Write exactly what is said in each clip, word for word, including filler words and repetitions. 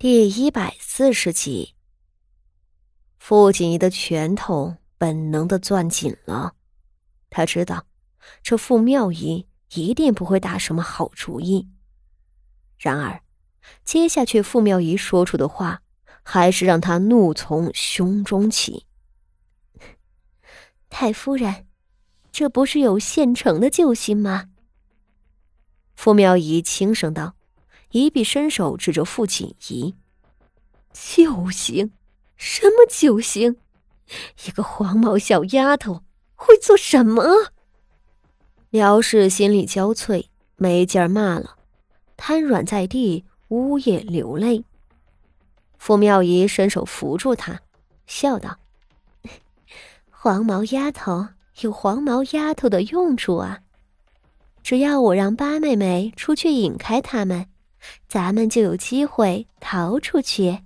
第一百四十集，傅锦仪的拳头本能地攥紧了。他知道，这傅妙仪一定不会打什么好主意。然而，接下去傅妙仪说出的话，还是让他怒从胸中起。太夫人，这不是有现成的救星吗？傅妙仪轻声道。一臂伸手指着傅锦仪，救星？什么救星？一个黄毛小丫头会做什么？辽氏心力交瘁，没劲儿骂了，瘫软在地，呜咽流泪。傅妙仪伸手扶住她，笑道：“黄毛丫头有黄毛丫头的用处啊，只要我让八妹妹出去引开他们，咱们就有机会逃出去。”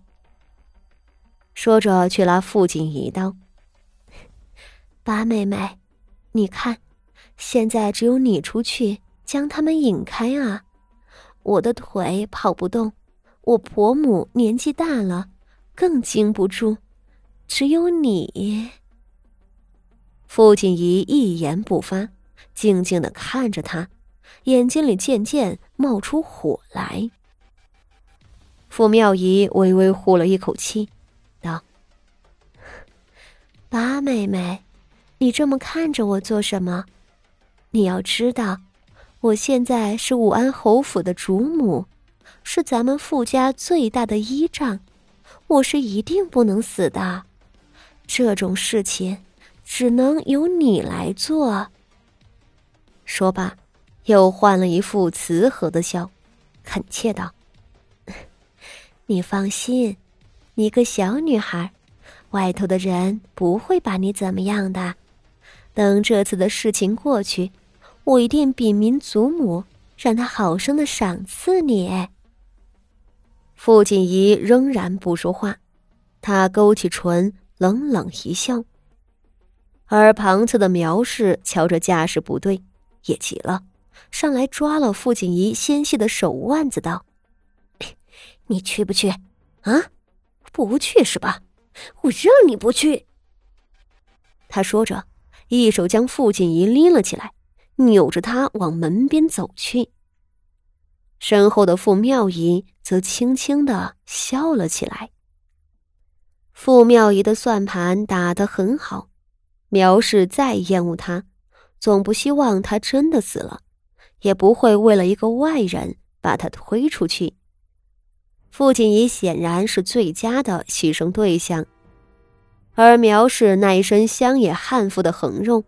说着去拉傅锦仪刀。八妹妹，你看，现在只有你出去将他们引开啊！我的腿跑不动，我婆母年纪大了，更经不住，只有你。傅锦仪一言不发，静静地看着他，眼睛里渐渐冒出火来。傅妙仪微微呼了一口气，道：“八妹妹，你这么看着我做什么？你要知道，我现在是武安侯府的主母，是咱们傅家最大的依仗，我是一定不能死的。这种事情只能由你来做。”说罢，又换了一副慈和的笑，恳切道：“你放心，你个小女孩，外头的人不会把你怎么样的。等这次的事情过去，我一定禀明祖母，让她好生的赏赐你。”傅锦仪仍然不说话，她勾起唇，冷冷一笑。而旁侧的苗氏瞧着架势不对，也急了，上来抓了傅锦仪纤细的手腕子，道：“你去不去？啊，不去是吧？我让你不去。”他说着，一手将傅锦仪拎了起来，扭着她往门边走去。身后的傅妙仪则轻轻地笑了起来。傅妙仪的算盘打得很好，苗氏再厌恶她，总不希望她真的死了，也不会为了一个外人把他推出去。傅锦仪显然是最佳的牺牲对象，而苗氏那一身乡野汉服的横容，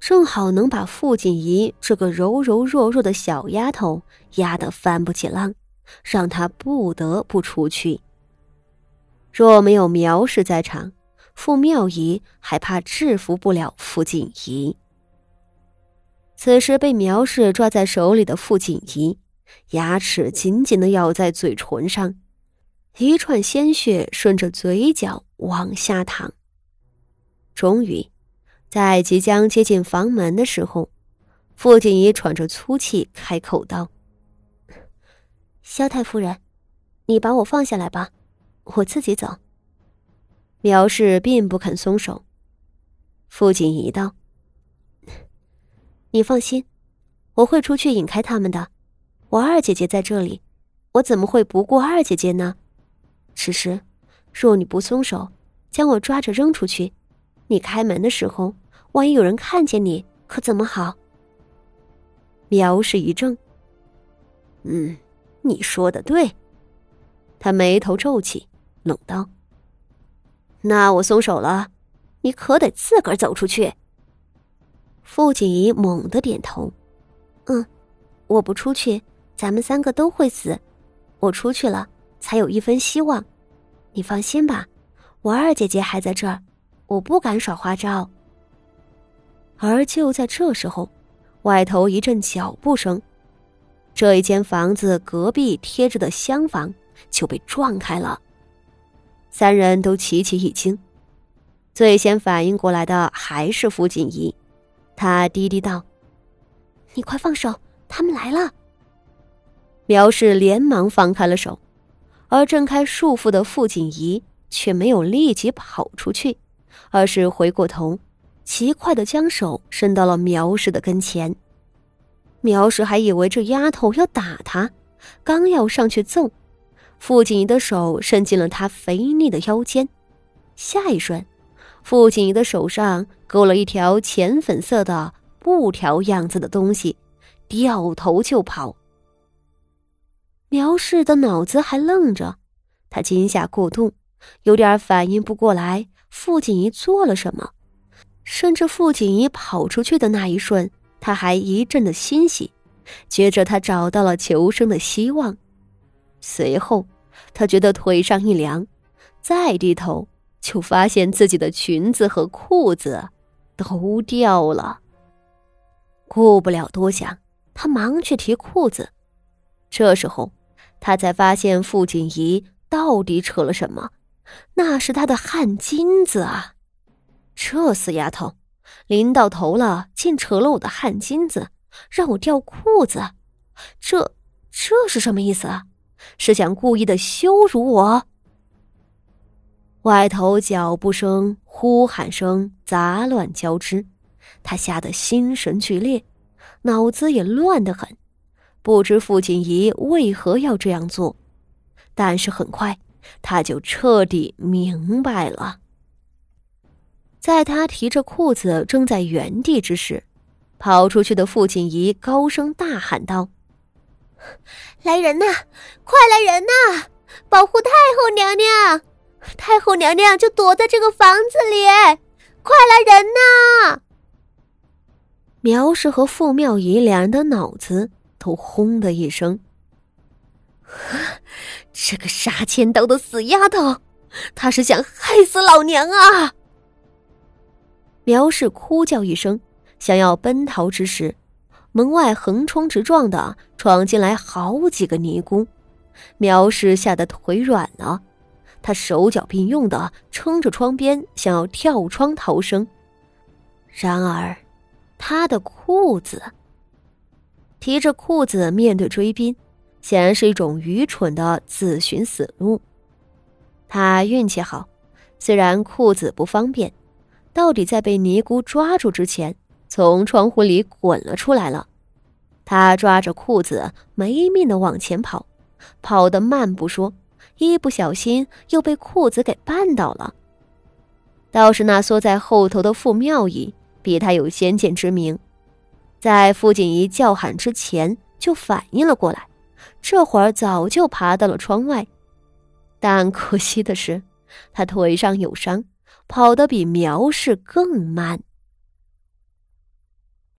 正好能把傅锦仪这个柔柔弱弱的小丫头压得翻不起浪，让她不得不出去。若没有苗氏在场，傅妙仪还怕制服不了傅锦仪。此时被苗氏抓在手里的傅锦仪，牙齿紧紧地咬在嘴唇上，一串鲜血顺着嘴角往下淌。终于，在即将接近房门的时候，傅锦仪喘着粗气开口道：“萧太夫人，你把我放下来吧，我自己走。”苗氏并不肯松手。傅锦仪道：“你放心，我会出去引开他们的。我二姐姐在这里，我怎么会不顾二姐姐呢？此时，若你不松手，将我抓着扔出去，你开门的时候，万一有人看见你，可怎么好？”苗氏一怔：“嗯，你说的对。”他眉头皱起，冷道：“那我松手了，你可得自个儿走出去。”傅锦仪猛地点头：“嗯，我不出去，咱们三个都会死。我出去了，才有一分希望。你放心吧，我二姐姐还在这儿，我不敢耍花招。”而就在这时候，外头一阵脚步声，这一间房子隔壁贴着的厢房就被撞开了。三人都齐齐一惊，最先反应过来的还是傅锦仪。他低低道：“你快放手，他们来了。”苗氏连忙放开了手，而挣开束缚的傅锦仪却没有立即跑出去，而是回过头，奇快地将手伸到了苗氏的跟前。苗氏还以为这丫头要打他，刚要上去揍，傅锦仪的手伸进了她肥腻的腰间，下一瞬，傅锦仪的手上勾了一条浅粉色的布条样子的东西，掉头就跑。苗氏的脑子还愣着，她惊吓过度，有点反应不过来傅锦仪做了什么，甚至傅锦仪跑出去的那一瞬，她还一阵的欣喜，觉着她找到了求生的希望。随后她觉得腿上一凉，再低头就发现自己的裙子和裤子都掉了。顾不了多想，她忙去提裤子，这时候她才发现傅锦仪到底扯了什么，那是她的汗巾子啊！这死丫头，淋到头了，竟扯了我的汗巾子，让我掉裤子，这这是什么意思啊？是想故意的羞辱我？外头脚步声、呼喊声杂乱交织，他吓得心神俱裂，脑子也乱得很，不知傅锦仪为何要这样做。但是很快他就彻底明白了。在他提着裤子正在原地之时，跑出去的傅锦仪高声大喊道：来人呐，快来人呐，保护太后娘娘，太后娘娘就躲在这个房子里，快来人呐！苗氏和傅妙仪两人的脑子都轰的一声，这个杀千刀的死丫头，她是想害死老娘啊！苗氏哭叫一声，想要奔逃之时，门外横冲直撞的闯进来好几个尼姑，苗氏吓得腿软了，她手脚并用的撑着窗边，想要跳窗逃生。然而他的裤子，提着裤子面对追兵，显然是一种愚蠢的自寻死路。他运气好，虽然裤子不方便，到底在被尼姑抓住之前，从窗户里滚了出来了。他抓着裤子没命的往前跑，跑得慢不说，一不小心又被裤子给绊倒了。倒是那缩在后头的傅妙仪比他有先见之明，在傅锦仪叫喊之前就反应了过来，这会儿早就爬到了窗外。但可惜的是，他腿上有伤，跑得比苗氏更慢。